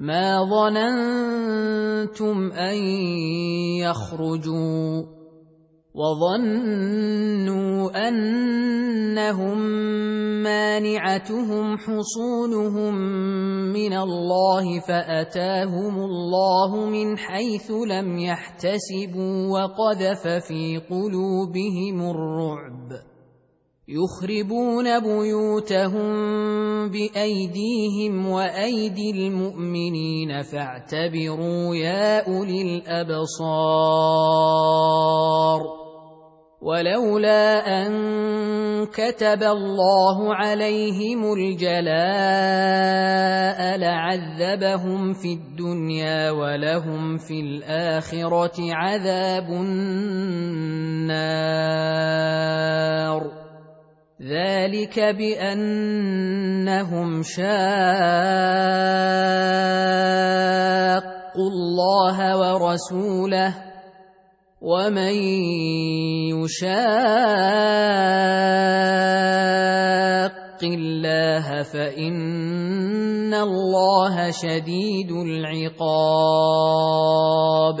ما ظننتم أن يخرجوا وظنوا أنهم مانعتهم حصونهم من الله فأتاهم الله من حيث لم يحتسبوا وقذف في قلوبهم الرعب يخربون بيوتهم بأيديهم وأيدي المؤمنين فاعتبروا يا أولي الأبصار. ولولا أن كتب الله عليهم الجلاء لعذبهم في الدنيا ولهم في الآخرة عذاب النار. ذلك بأنهم شاقوا الله ورسوله ومن يشاق الله فإن الله شديد العقاب.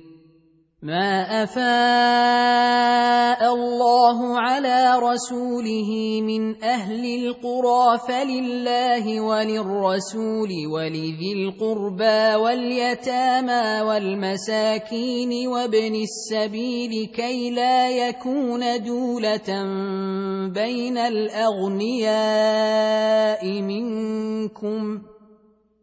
ما أفاء الله على رسوله من أهل القرى فلله وللرسول ولذي القربى واليتامى والمساكين وابن السبيل كي لا يكون دولة بين الأغنياء منكم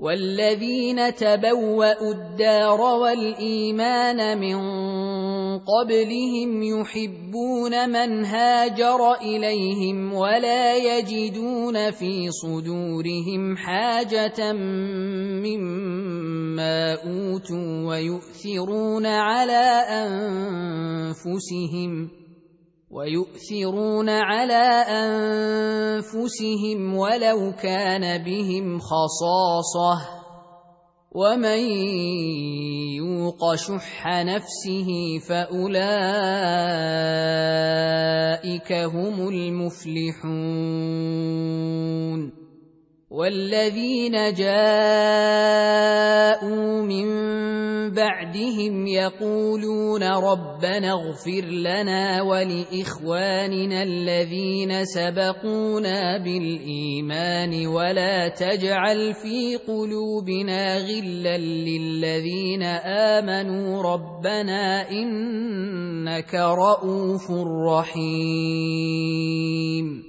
والذين تبوأوا الدار والإيمان من قبلهم يحبون من هاجر إليهم ولا يجدون في صدورهم حاجة مما أوتوا ويؤثرون على أنفسهم ولو كان بهم خصاصة ومن يوق شح نفسه فأولئك هم المفلحون. وَالَّذِينَ جَاءُوا مِنْ بعدهم يقولون ربنا اغفر لنا ولإخواننا الذين سبقونا بالإيمان ولا تجعل في قلوبنا غلا للذين آمنوا ربنا إنك رؤوف رحيم.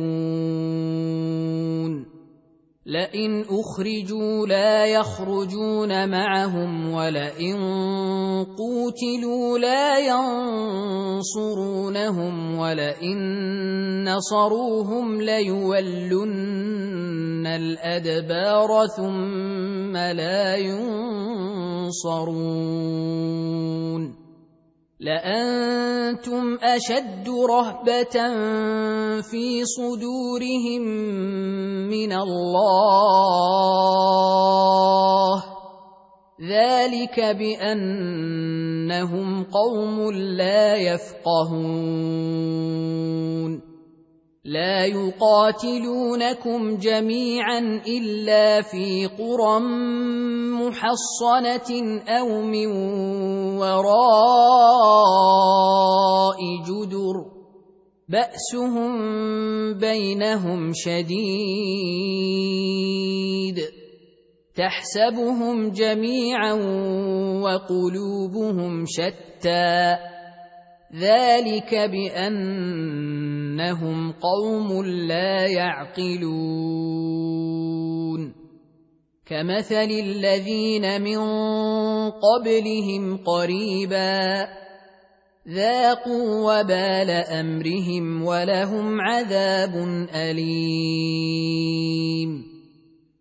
لئن أخرجوا لا يخرجون معهم ولئن قوتلوا لا ينصرونهم ولئن نصروهم ليولن الأدبار ثم لا ينصرون. لأنتم أشد رهبة في صدورهم من الله ذلك بأنهم قوم لا يفقهون. لا يقاتلونكم جميعا إلا في قرى محصنة أو من وراء جدر بأسهم بينهم شديد تحسبهم جميعا وقلوبهم شتى ذلك بأنهم قوم لا يعقلون. كمثل الذين من قبلهم قريبا ذاقوا وبال أمرهم ولهم عذاب أليم.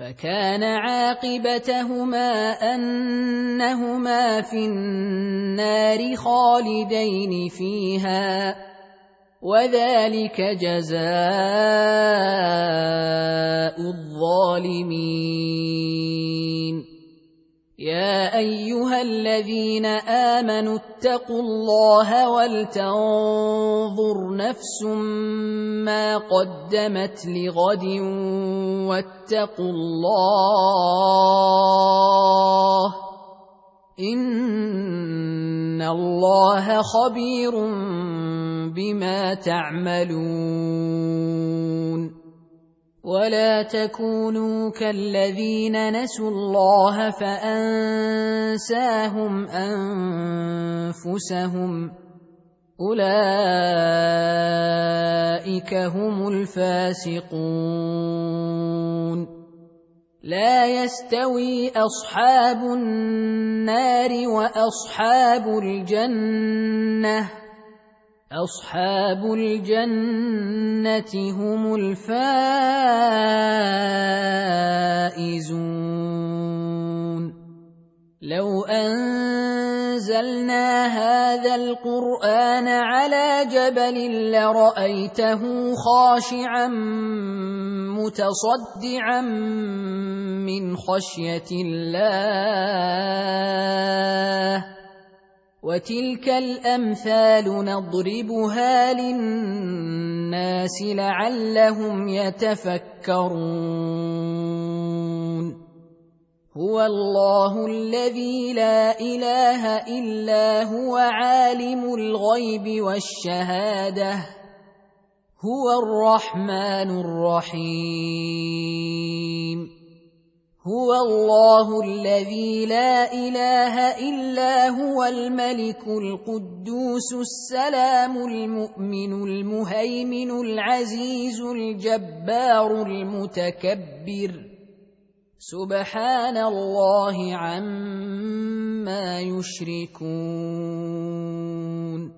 فكان عاقبتهما أنهما في النار خالدين فيها وذلك جزاء الظالمين. يا أيها الذين آمنوا اتقوا الله ولتنظر نفس ما قدمت لغد واتقوا الله إن الله خبير بما تعملون. ولا تكونوا كالذين نسوا الله فأنساهم أنفسهم أولئك هم الفاسقون. لا يستوي أصحاب النار وأصحاب الجنة أصحاب الجنة هم الفائزون. لو أنزلنا هذا القرآن على جبل لرأيته خاشعا متصدعا من خشية الله وتلك الأمثال نضربها للناس لعلهم يتفكرون. هو الله الذي لا إله إلا هو عالم الغيب والشهادة هو الرحمن الرحيم. هو الله الذي لا إله إلا هو الملك القدوس السلام المؤمن المهيمن العزيز الجبار المتكبر سبحان الله عما يشركون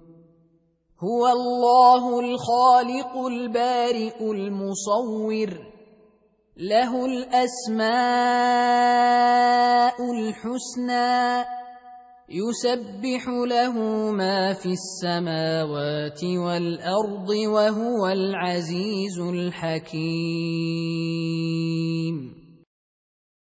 هو الله الخالق البارئ المصور له الأسماء الحسنى يسبح له ما في السماوات والأرض وهو العزيز الحكيم